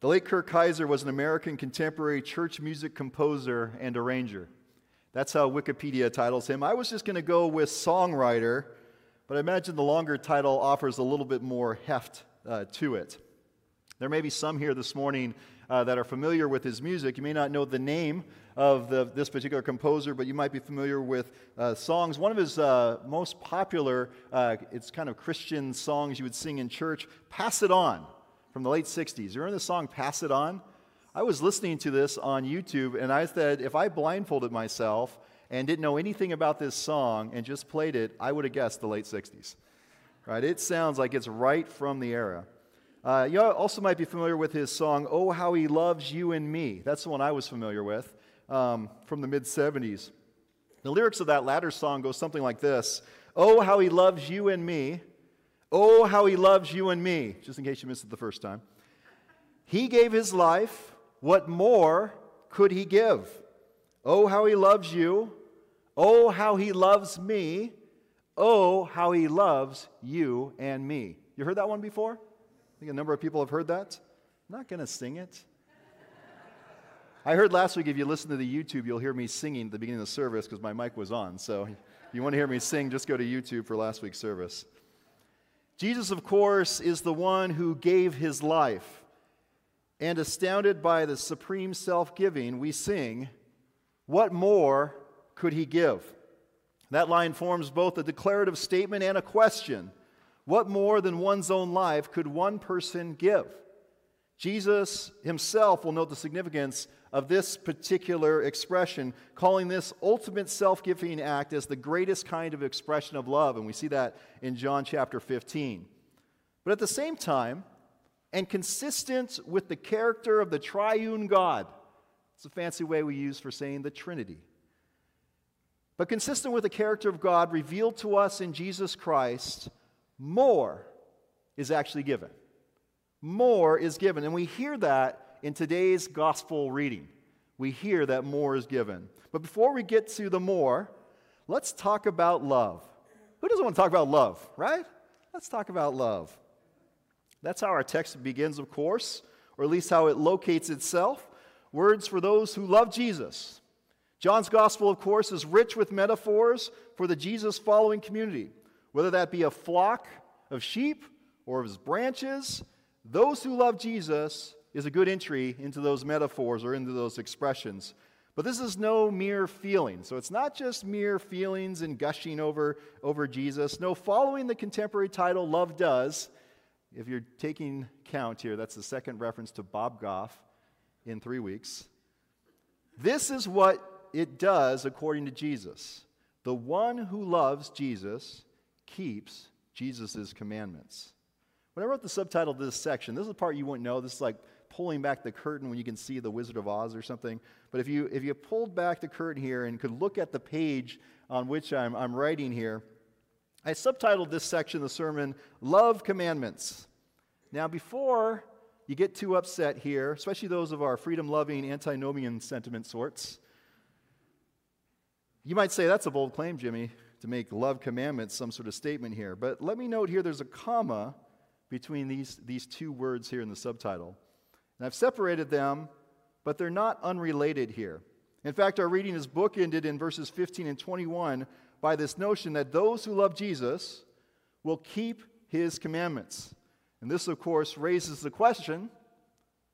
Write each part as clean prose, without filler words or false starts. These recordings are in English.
The late Kirk Kaiser was an American contemporary church music composer and arranger. That's how Wikipedia titles him. I was just going to go with songwriter, but I imagine the longer title offers a little bit more heft to it. There may be some here this morning that are familiar with his music. You may not know the name of this particular composer, but you might be familiar with songs. One of his most popular, it's kind of Christian songs you would sing in church, Pass It On, from the late 60s. You remember the song Pass It On? I was listening to this on YouTube, and I said, if I blindfolded myself and didn't know anything about this song and just played it, I would have guessed the late 60s. Right? It sounds like it's right from the era. You also might be familiar with his song, Oh, How He Loves You and Me. That's the one I was familiar with from the mid-70s. The lyrics of that latter song go something like this. Oh, how he loves you and me. Oh, how he loves you and me. Just in case you missed it the first time. He gave his life. What more could he give? Oh, how he loves you. Oh, how he loves me. Oh, how he loves you and me. You heard that one before? I think a number of people have heard that. I'm not going to sing it. I heard last week, if you listen to the YouTube, you'll hear me singing at the beginning of the service because my mic was on. So if you want to hear me sing, just go to YouTube for last week's service. Jesus, of course, is the one who gave his life. And astounded by the supreme self-giving, we sing, what more could he give? That line forms both a declarative statement and a question. What more than one's own life could one person give? Jesus himself will note the significance of this particular expression, calling this ultimate self-giving act as the greatest kind of expression of love, and we see that in John chapter 15. But at the same time, and consistent with the character of the triune God, it's a fancy way we use for saying the Trinity, but consistent with the character of God revealed to us in Jesus Christ, more is actually given. More is given. And we hear that in today's gospel reading. We hear that more is given. But before we get to the more, let's talk about love. Who doesn't want to talk about love, right? Let's talk about love. That's how our text begins, of course, or at least how it locates itself. Words for those who love Jesus. John's gospel, of course, is rich with metaphors for the Jesus-following community. Whether that be a flock of sheep or of his branches, those who love Jesus is a good entry into those metaphors or into those expressions. But this is no mere feeling. So it's not just mere feelings and gushing over Jesus. No, following the contemporary title, Love Does, if you're taking count here, that's the second reference to Bob Goff in 3 weeks. This is what it does according to Jesus. The one who loves Jesus keeps Jesus' commandments. When I wrote the subtitle to this section, this is the part you wouldn't know. This is like pulling back the curtain when you can see the Wizard of Oz or something. But if you pulled back the curtain here and could look at the page on which I'm writing here, I subtitled this section of the sermon, Love Commandments. Now, before you get too upset here, especially those of our freedom-loving, antinomian sentiment sorts, you might say, that's a bold claim, Jimmy, to make love commandments some sort of statement here. But let me note here there's a comma between these two words here in the subtitle. And I've separated them, but they're not unrelated here. In fact, our reading is bookended in verses 15 and 21 by this notion that those who love Jesus will keep his commandments. And this, of course, raises the question,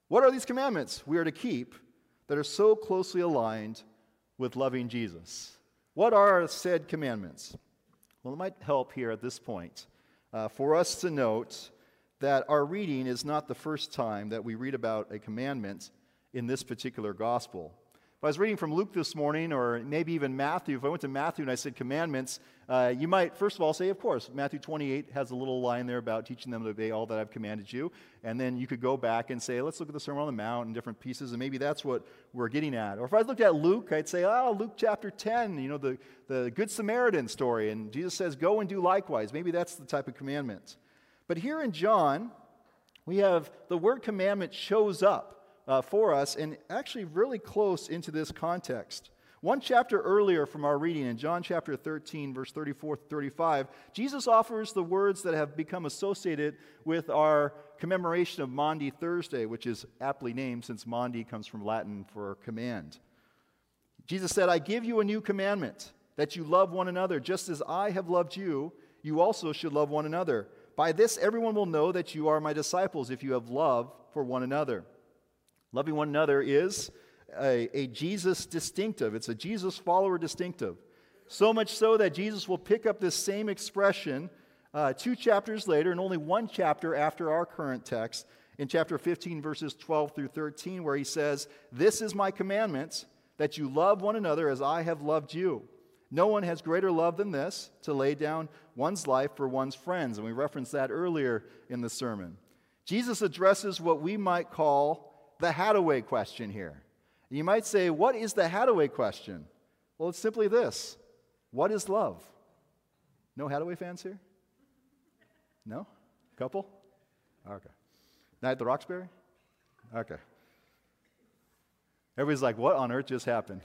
what are these commandments we are to keep that are so closely aligned with loving Jesus? What are said commandments? Well, it might help here at this point for us to note that our reading is not the first time that we read about a commandment in this particular gospel. If I was reading from Luke this morning, or maybe even Matthew, if I went to Matthew and I said commandments, you might first of all say, of course, Matthew 28 has a little line there about teaching them to obey all that I've commanded you, and then you could go back and say, let's look at the Sermon on the Mount and different pieces, and maybe that's what we're getting at. Or if I looked at Luke, I'd say, oh, Luke chapter 10, you know, the Good Samaritan story, and Jesus says, go and do likewise. Maybe that's the type of commandment. But here in John, we have the word commandment shows up for us, and actually really close into this context. One chapter earlier from our reading, in John chapter 13, verse 34 to 35, Jesus offers the words that have become associated with our commemoration of Maundy Thursday, which is aptly named since Maundy comes from Latin for command. Jesus said, I give you a new commandment, that you love one another. Just as I have loved you, you also should love one another. By this everyone will know that you are my disciples, if you have love for one another. Loving one another is a Jesus distinctive. It's a Jesus follower distinctive. So much so that Jesus will pick up this same expression 2 chapters later, and only 1 chapter after our current text, in chapter 15, verses 12 through 13, where he says, This is my commandment, that you love one another as I have loved you. No one has greater love than this, to lay down one's life for one's friends. And we referenced that earlier in the sermon. Jesus addresses what we might call the Haddaway question here. And you might say, what is the Haddaway question? Well, it's simply this. What is love? No Haddaway fans here? No? Couple? Okay. Night at the Roxbury? Okay. Everybody's like, what on earth just happened?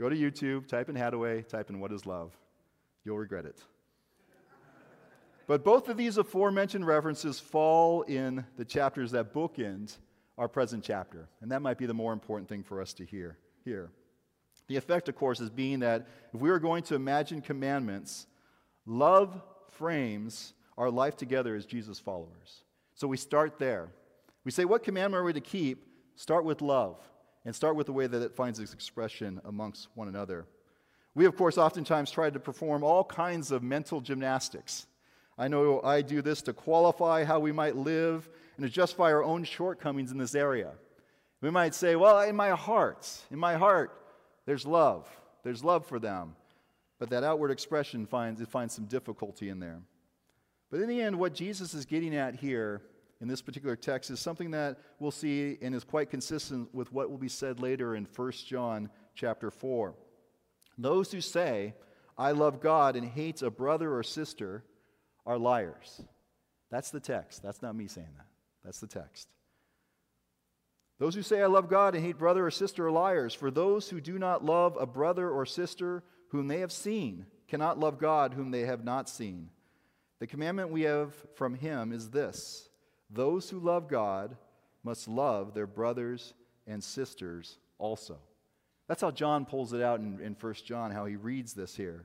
Go to YouTube, type in Haddaway, type in what is love. You'll regret it. But both of these aforementioned references fall in the chapters that bookend our present chapter. And that might be the more important thing for us to hear here. The effect, of course, is being that if we are going to imagine commandments, love frames our life together as Jesus followers. So we start there. We say, what commandment are we to keep? Start with love, and start with the way that it finds its expression amongst one another. We, of course, oftentimes try to perform all kinds of mental gymnastics. I know I do this to qualify how we might live and to justify our own shortcomings in this area. We might say, well, in my heart, there's love for them. But that outward expression finds some difficulty in there. But in the end, what Jesus is getting at here in this particular text is something that we'll see and is quite consistent with what will be said later in 1 John chapter 4. Those who say, I love God and hate a brother or sister are liars. That's the text. That's not me saying that. That's the text. Those who say, I love God and hate brother or sister are liars. For those who do not love a brother or sister whom they have seen cannot love God whom they have not seen. The commandment we have from him is this: those who love God must love their brothers and sisters also. That's how John pulls it out in 1 John, how he reads this here.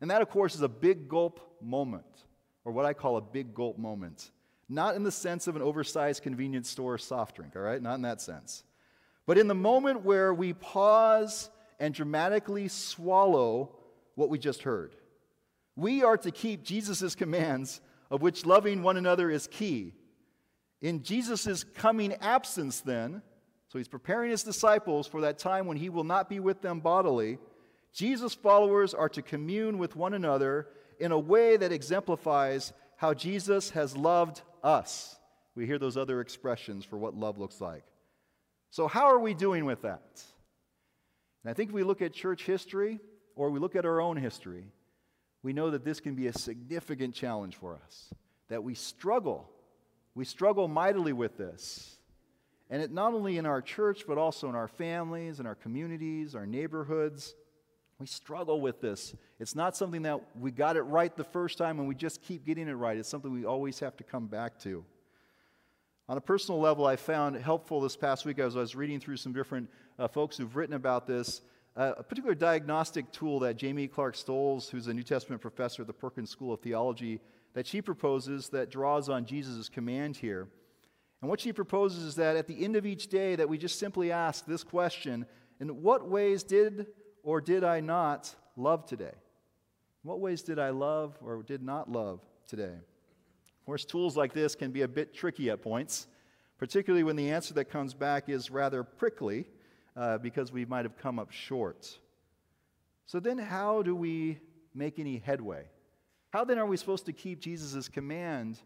And that, of course, is a big gulp moment, or what I call a big gulp moment. Not in the sense of an oversized convenience store soft drink, all right? Not in that sense. But in the moment where we pause and dramatically swallow what we just heard. We are to keep Jesus' commands, of which loving one another is key. In Jesus' coming absence then, so he's preparing his disciples for that time when he will not be with them bodily, Jesus' followers are to commune with one another in a way that exemplifies how Jesus has loved us. We hear those other expressions for what love looks like. So how are we doing with that? And I think if we look at church history, or we look at our own history, we know that this can be a significant challenge for us, that we struggle mightily with this. And it not only in our church, but also in our families, in our communities, our neighborhoods. We struggle with this. It's not something that we got it right the first time and we just keep getting it right. It's something we always have to come back to. On a personal level, I found helpful this past week as I was reading through some different folks who've written about this, a particular diagnostic tool that Jamie Clark Stoles, who's a New Testament professor at the Perkins School of Theology, that she proposes that draws on Jesus' command here. And what she proposes is that at the end of each day that we just simply ask this question, in what ways did or did I not love today? In what ways did I love or did not love today? Of course, tools like this can be a bit tricky at points, particularly when the answer that comes back is rather prickly because we might have come up short. So then how do we make any headway? How then are we supposed to keep Jesus' command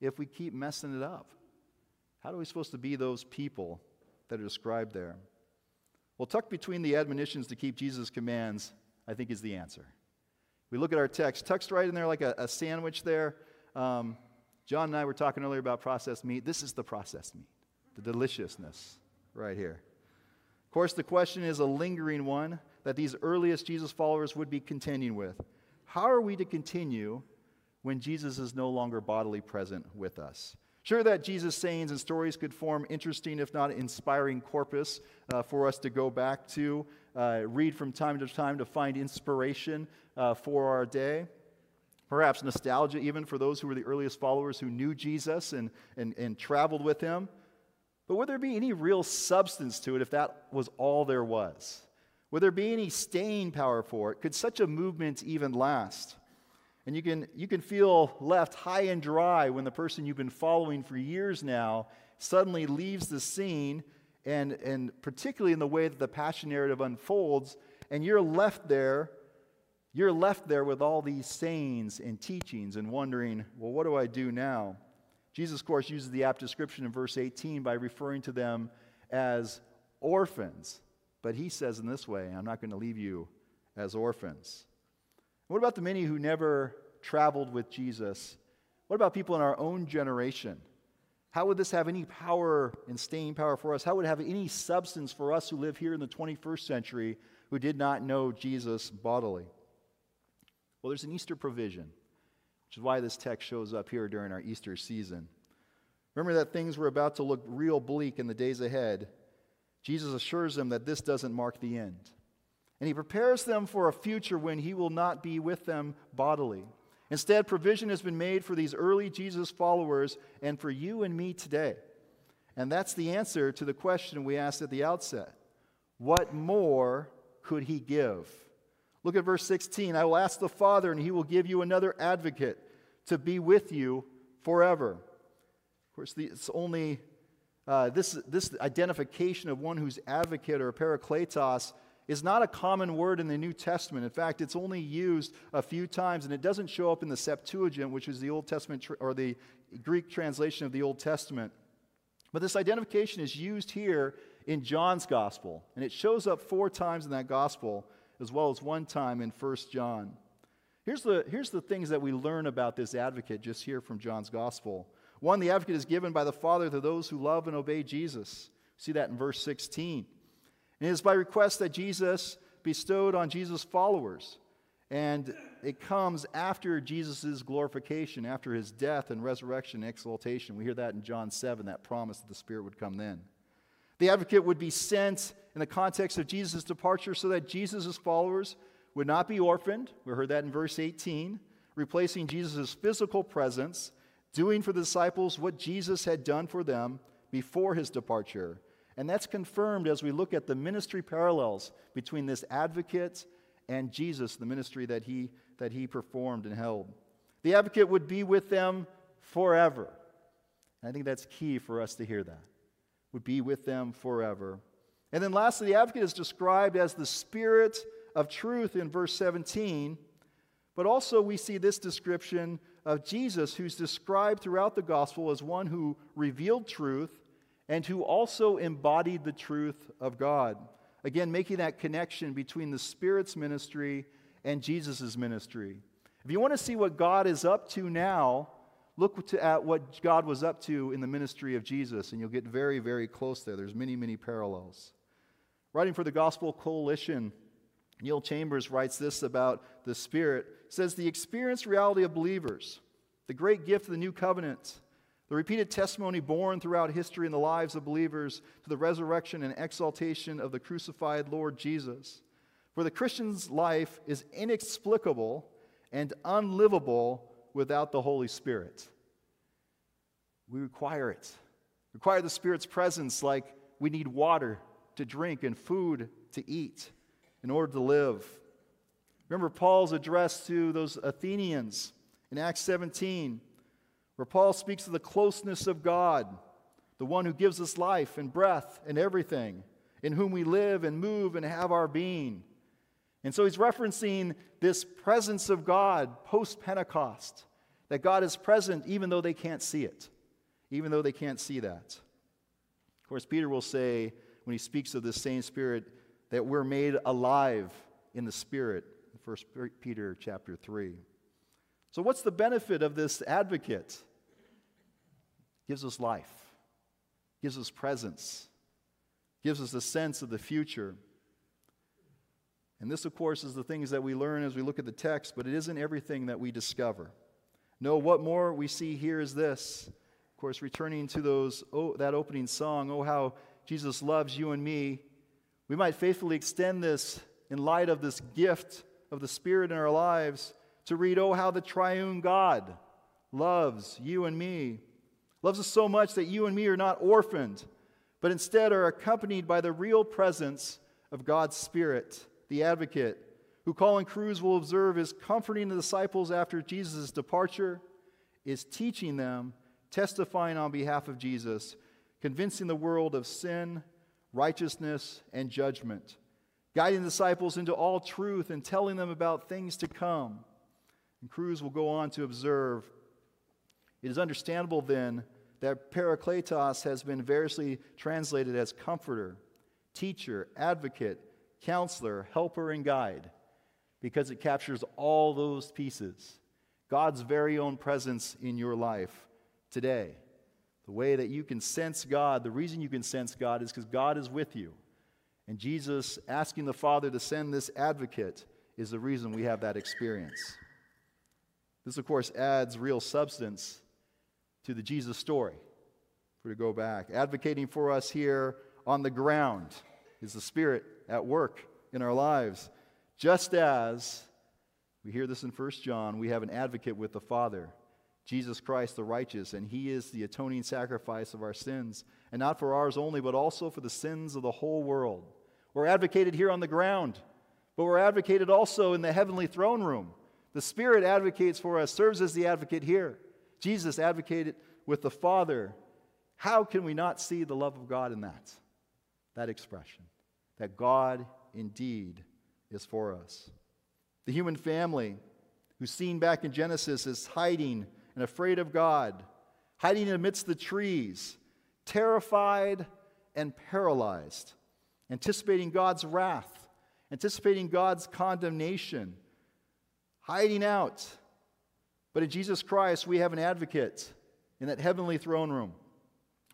if we keep messing it up? How are we supposed to be those people that are described there? Well, tucked between the admonitions to keep Jesus' commands, I think, is the answer. We look at our text, tucked right in there like a sandwich there. John and I were talking earlier about processed meat. This is the processed meat, the deliciousness right here. Of course, the question is a lingering one that these earliest Jesus followers would be contending with. How are we to continue when Jesus is no longer bodily present with us. Sure, that Jesus' sayings and stories could form interesting, if not inspiring, corpus for us to go back to, read from time to time to find inspiration for our day. Perhaps nostalgia even for those who were the earliest followers who knew Jesus and traveled with him. But would there be any real substance to it if that was all there was? Would there be any staying power for it? Could such a movement even last? And you can feel left high and dry when the person you've been following for years now suddenly leaves the scene, and particularly in the way that the passion narrative unfolds, and you're left there with all these sayings and teachings and wondering, well, what do I do now? Jesus, of course, uses the apt description in verse 18 by referring to them as orphans. But he says in this way, I'm not going to leave you as orphans. What about the many who never traveled with Jesus? What about people in our own generation? How would this have any power and staying power for us? How would it have any substance for us who live here in the 21st century who did not know Jesus bodily? Well, there's an Easter provision, which is why this text shows up here during our Easter season. Remember that things were about to look real bleak in the days ahead. Jesus assures them that this doesn't mark the end. And he prepares them for a future when he will not be with them bodily. Instead, provision has been made for these early Jesus followers and for you and me today. And that's the answer to the question we asked at the outset. What more could he give? Look at verse 16. I will ask the Father, and he will give you another advocate to be with you forever. Of course, it's only... this identification of one who's advocate or Parakletos is not a common word in the New Testament. In fact, it's only used a few times, and it doesn't show up in the Septuagint, which is the Old Testament or the Greek translation of the Old Testament. But this identification is used here in John's Gospel, and it shows up 4 times in that Gospel, as well as 1 time in 1 John. Here's the things that we learn about this advocate just here from John's Gospel. 1, the advocate is given by the Father to those who love and obey Jesus. See that in verse 16. And it is by request that Jesus bestowed on Jesus' followers. And it comes after Jesus' glorification, after his death and resurrection and exaltation. We hear that in John 7, that promise that the Spirit would come then. The advocate would be sent in the context of Jesus' departure so that Jesus' followers would not be orphaned. We heard that in verse 18, replacing Jesus' physical presence, doing for the disciples what Jesus had done for them before his departure. And that's confirmed as we look at the ministry parallels between this advocate and Jesus, the ministry that he performed and held. The advocate would be with them forever. And I think that's key for us to hear that. Would be with them forever. And then lastly, the advocate is described as the Spirit of truth in verse 17. But also we see this description of Jesus, who's described throughout the gospel as one who revealed truth and who also embodied the truth of God. Again, making that connection between the Spirit's ministry and Jesus' ministry. If you want to see what God is up to now, look at what God was up to in the ministry of Jesus, and you'll get very, very close there. There's many, many parallels. Writing for the Gospel Coalition, Neil Chambers writes this about the Spirit. He says, the experienced reality of believers, the great gift of the new covenant, the repeated testimony born throughout history in the lives of believers to the resurrection and exaltation of the crucified Lord Jesus. For the Christian's life is inexplicable and unlivable without the Holy Spirit. We require it. Require the Spirit's presence like we need water to drink and food to eat in order to live. Remember Paul's address to those Athenians in Acts 17, where Paul speaks of the closeness of God, the one who gives us life and breath and everything, in whom we live and move and have our being. And so he's referencing this presence of God post-Pentecost, that God is present even though they can't see it, even though they can't see that. Of course, Peter will say, when he speaks of this same Spirit, that we're made alive in the Spirit, 1 Peter chapter 3. So what's the benefit of this advocate? Gives us life, gives us presence, gives us a sense of the future. And this, of course, is the things that we learn as we look at the text, but it isn't everything that we discover. No, what more we see here is this. Of course, returning to that opening song, Oh, How Jesus Loves You and Me, we might faithfully extend this in light of this gift of the Spirit in our lives to read, Oh, how the triune God loves you and me. Loves us so much that you and me are not orphaned, but instead are accompanied by the real presence of God's Spirit, the Advocate, who Colin Cruz will observe is comforting the disciples after Jesus' departure, is teaching them, testifying on behalf of Jesus, convincing the world of sin, righteousness, and judgment, guiding the disciples into all truth and telling them about things to come. And Cruz will go on to observe, it is understandable then that Parakletos has been variously translated as comforter, teacher, advocate, counselor, helper, and guide, because it captures all those pieces. God's very own presence in your life today. The way that you can sense God, the reason you can sense God is because God is with you. And Jesus asking the Father to send this advocate is the reason we have that experience. This, of course, adds real substance to the Jesus story. If we go back, advocating for us here on the ground is the Spirit at work in our lives. Just as, we hear this in 1 John, we have an advocate with the Father, Jesus Christ the righteous, and He is the atoning sacrifice of our sins, and not for ours only, but also for the sins of the whole world. We're advocated here on the ground, but we're advocated also in the heavenly throne room. The Spirit advocates for us, serves as the advocate here. Jesus advocated with the Father. How can we not see the love of God in that expression? That God indeed is for us. The human family, who's seen back in Genesis, is hiding and afraid of God, hiding amidst the trees, terrified and paralyzed, anticipating God's wrath, anticipating God's condemnation, hiding out. But in Jesus Christ, we have an advocate in that heavenly throne room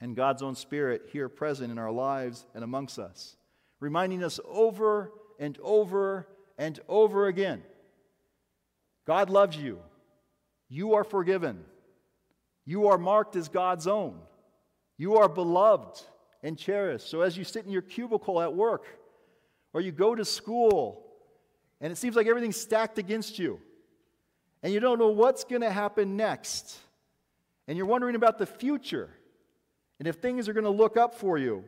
and God's own Spirit here present in our lives and amongst us, reminding us over and over and over again, God loves you. You are forgiven. You are marked as God's own. You are beloved and cherished. So as you sit in your cubicle at work or you go to school and it seems like everything's stacked against you, and you don't know what's going to happen next, and you're wondering about the future, and if things are going to look up for you,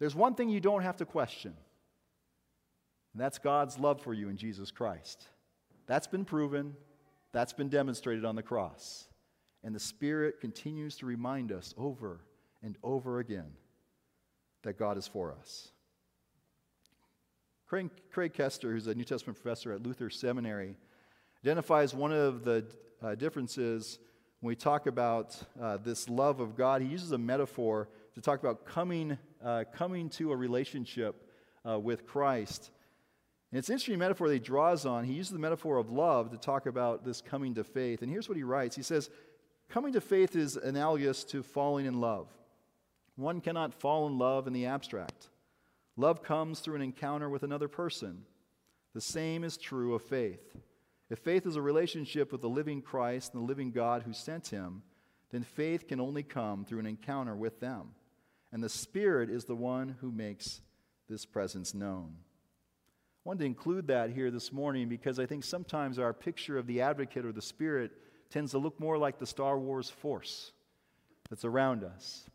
there's one thing you don't have to question, and that's God's love for you in Jesus Christ. That's been proven. That's been demonstrated on the cross. And the Spirit continues to remind us over and over again that God is for us. Craig Kester, who's a New Testament professor at Luther Seminary, identifies one of the differences when we talk about this love of God. He uses a metaphor to talk about coming to a relationship with Christ. And it's an interesting metaphor that he draws on. He uses the metaphor of love to talk about this coming to faith. And here's what he writes. He says, coming to faith is analogous to falling in love. One cannot fall in love in the abstract. Love comes through an encounter with another person. The same is true of faith. If faith is a relationship with the living Christ and the living God who sent Him, then faith can only come through an encounter with them. And the Spirit is the one who makes this presence known. I wanted to include that here this morning because I think sometimes our picture of the advocate or the Spirit tends to look more like the Star Wars force that's around us.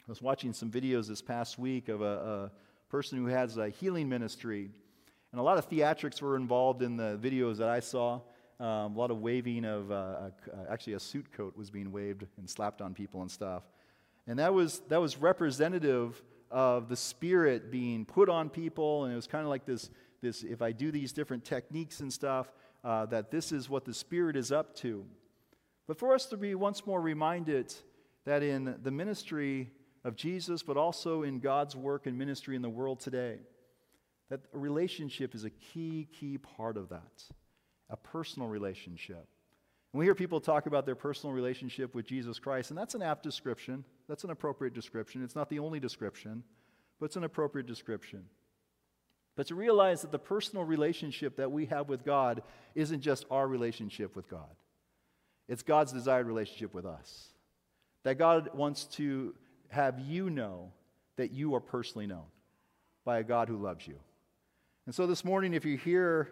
I was watching some videos this past week of a person who has a healing ministry, and a lot of theatrics were involved in the videos that I saw. A lot of waving of, actually a suit coat was being waved and slapped on people and stuff. And that was representative of the Spirit being put on people, and it was kind of like this if I do these different techniques and stuff, that this is what the Spirit is up to. But for us to be once more reminded that in the ministry of Jesus, but also in God's work and ministry in the world today, that a relationship is a key part of that, a personal relationship. And we hear people talk about their personal relationship with Jesus Christ, and that's an apt description. That's an appropriate description. It's not the only description, but it's an appropriate description. But to realize that the personal relationship that we have with God isn't just our relationship with God. It's God's desired relationship with us. That God wants to have you know that you are personally known by a God who loves you. And so this morning, if you're here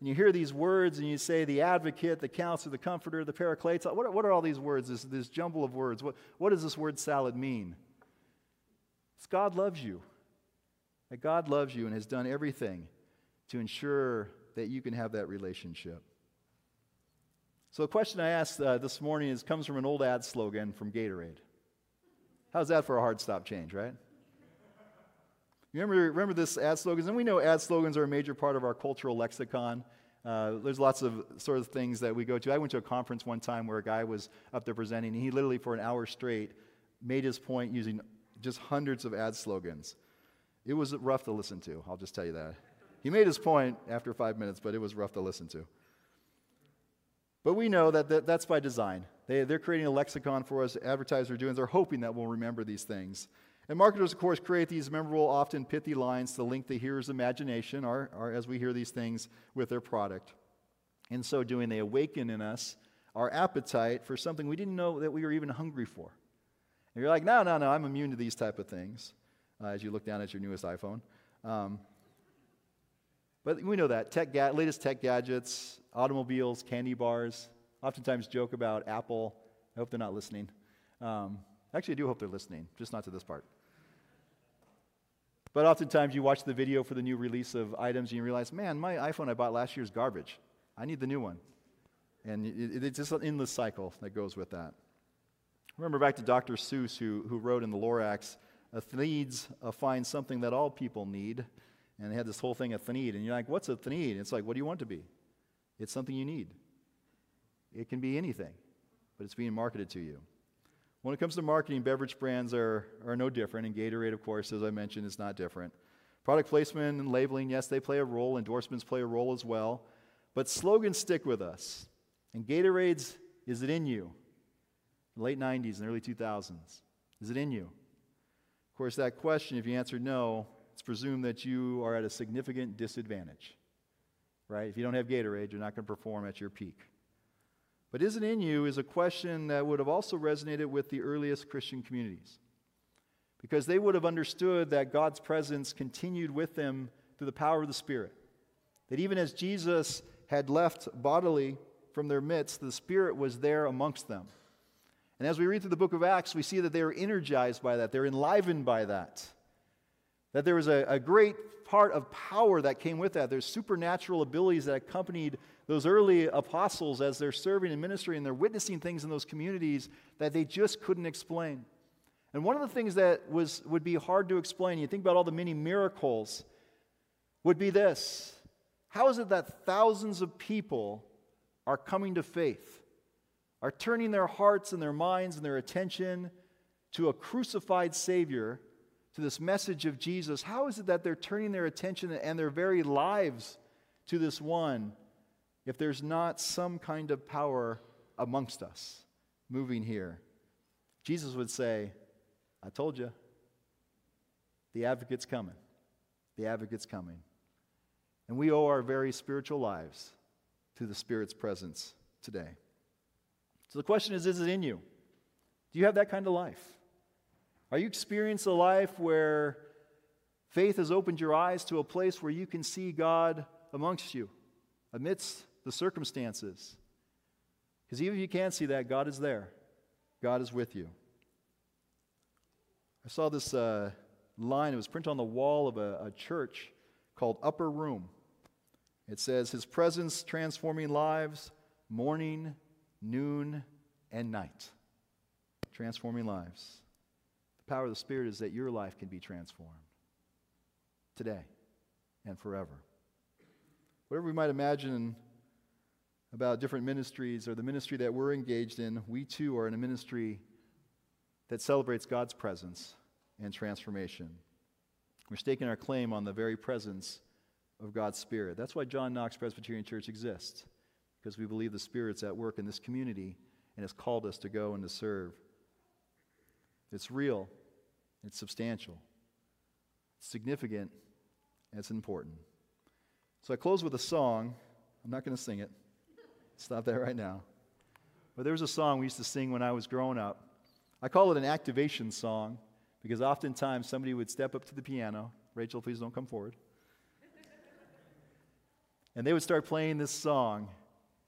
and you hear these words and you say the advocate, the counselor, the comforter, the Parakletos, what are all these words, this jumble of words? What does this word salad mean? It's God loves you. That God loves you and has done everything to ensure that you can have that relationship. So the question I asked this morning comes from an old ad slogan from Gatorade. How's that for a hard stop change, right? You remember this ad slogans? And we know ad slogans are a major part of our cultural lexicon. There's lots of sort of things that we go to. I went to a conference one time where a guy was up there presenting, and he literally for an hour straight made his point using just hundreds of ad slogans. It was rough to listen to, I'll just tell you that. He made his point after 5 minutes, but it was rough to listen to. But we know that that's by design. They're creating a lexicon for us, advertisers are doing, they're hoping that we'll remember these things. And marketers, of course, create these memorable, often pithy lines to link the hearer's imagination, or as we hear these things, with their product. In so doing, they awaken in us our appetite for something we didn't know that we were even hungry for. And you're like, no, I'm immune to these type of things, as you look down at your newest iPhone. But we know that. Latest tech gadgets, automobiles, candy bars, oftentimes joke about Apple. I hope they're not listening. Actually, I do hope they're listening, just not to this part. But oftentimes you watch the video for the new release of items and you realize, man, my iPhone I bought last year is garbage. I need the new one. And it's just an endless cycle that goes with that. Remember back to Dr. Seuss, who wrote in the Lorax, "Athletes find something that all people need." And they had this whole thing, a thanid. And you're like, what's a thanid? It's like, what do you want to be? It's something you need. It can be anything, but it's being marketed to you. When it comes to marketing, beverage brands are no different. And Gatorade, of course, as I mentioned, is not different. Product placement and labeling, yes, they play a role. Endorsements play a role as well. But slogans stick with us. And Gatorade's, is it in you? In the late 90s and early 2000s. Is it in you? Of course, that question, if you answered no, it's presumed that you are at a significant disadvantage, right? If you don't have Gatorade, you're not going to perform at your peak. But is it in you is a question that would have also resonated with the earliest Christian communities, because they would have understood that God's presence continued with them through the power of the Spirit, that even as Jesus had left bodily from their midst, the Spirit was there amongst them. And as we read through the book of Acts, we see that they were energized by that. They're enlivened by that. That there was a great part of power that came with that. There's supernatural abilities that accompanied those early apostles as they're serving and ministering, and they're witnessing things in those communities that they just couldn't explain. And one of the things that would be hard to explain, you think about all the many miracles, would be this. How is it that thousands of people are coming to faith, are turning their hearts and their minds and their attention to a crucified Savior, to this message of Jesus? How is it that they're turning their attention and their very lives to this one if there's not some kind of power amongst us moving here? Jesus would say, I told you, the advocate's coming. The advocate's coming. And we owe our very spiritual lives to the Spirit's presence today. So the question is it in you? Do you have that kind of life? Are you experiencing a life where faith has opened your eyes to a place where you can see God amongst you, amidst the circumstances? Because even if you can't see that, God is there. God is with you. I saw this line. It was printed on the wall of a church called Upper Room. It says, His presence transforming lives, morning, noon, and night. Transforming lives. Power of the Spirit is that your life can be transformed today and forever. Whatever we might imagine about different ministries or the ministry that we're engaged in, we too are in a ministry that celebrates God's presence and transformation. We're staking our claim on the very presence of God's Spirit. That's why John Knox Presbyterian Church exists, because we believe the Spirit's at work in this community and has called us to go and to serve. It's real, it's substantial, it's significant, and it's important. So I close with a song. I'm not going to sing it. Stop that right now. But there was a song we used to sing when I was growing up. I call it an activation song because oftentimes somebody would step up to the piano. Rachel, please don't come forward. And they would start playing this song,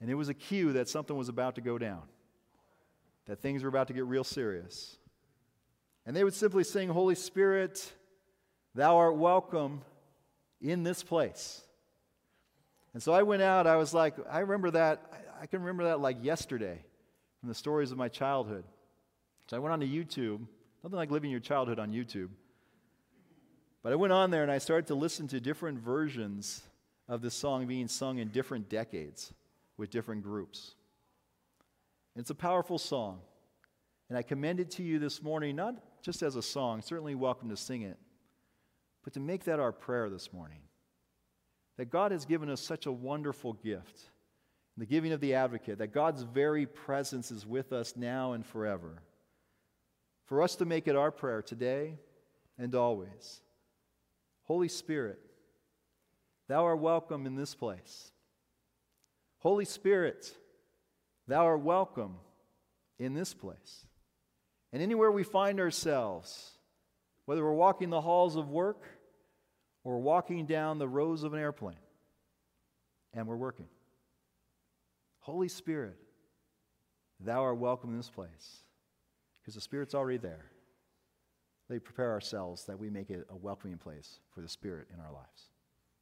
and it was a cue that something was about to go down, that things were about to get real serious. And they would simply sing, "Holy Spirit, thou art welcome in this place." And so I went out, I was like, I remember that, I can remember that like yesterday from the stories of my childhood. So I went on to YouTube, nothing like living your childhood on YouTube. But I went on there and I started to listen to different versions of this song being sung in different decades with different groups. And it's a powerful song. And I commend it to you this morning, not just as a song, certainly welcome to sing it, but to make that our prayer this morning. That God has given us such a wonderful gift, the giving of the advocate, that God's very presence is with us now and forever. For us to make it our prayer today and always. Holy Spirit, thou art welcome in this place. Holy Spirit, thou art welcome in this place. And anywhere we find ourselves, whether we're walking the halls of work or walking down the rows of an airplane and we're working, Holy Spirit, thou art welcome in this place. Because the Spirit's already there. They prepare ourselves that we make it a welcoming place for the Spirit in our lives.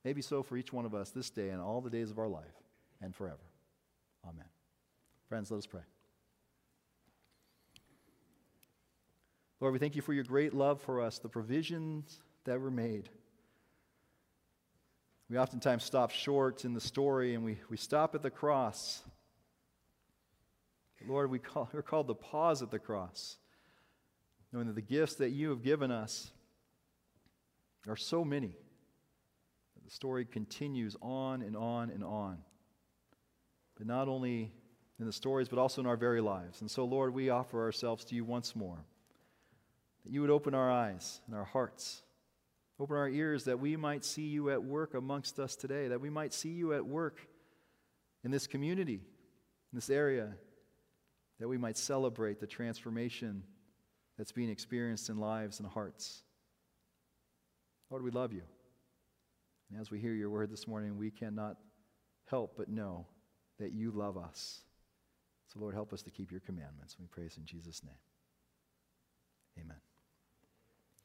Maybe so for each one of us this day and all the days of our life and forever. Amen. Friends, let us pray. Lord, we thank you for your great love for us, the provisions that were made. We oftentimes stop short in the story and we stop at the cross. Lord, we're called to pause at the cross, knowing that the gifts that you have given us are so many. The story continues on and on and on, but not only in the stories, but also in our very lives. And so, Lord, we offer ourselves to you once more, that you would open our eyes and our hearts, open our ears, that we might see you at work amongst us today, that we might see you at work in this community, in this area, that we might celebrate the transformation that's being experienced in lives and hearts. Lord, we love you. And as we hear your word this morning, we cannot help but know that you love us. So, Lord, help us to keep your commandments. We pray this in Jesus' name. Amen.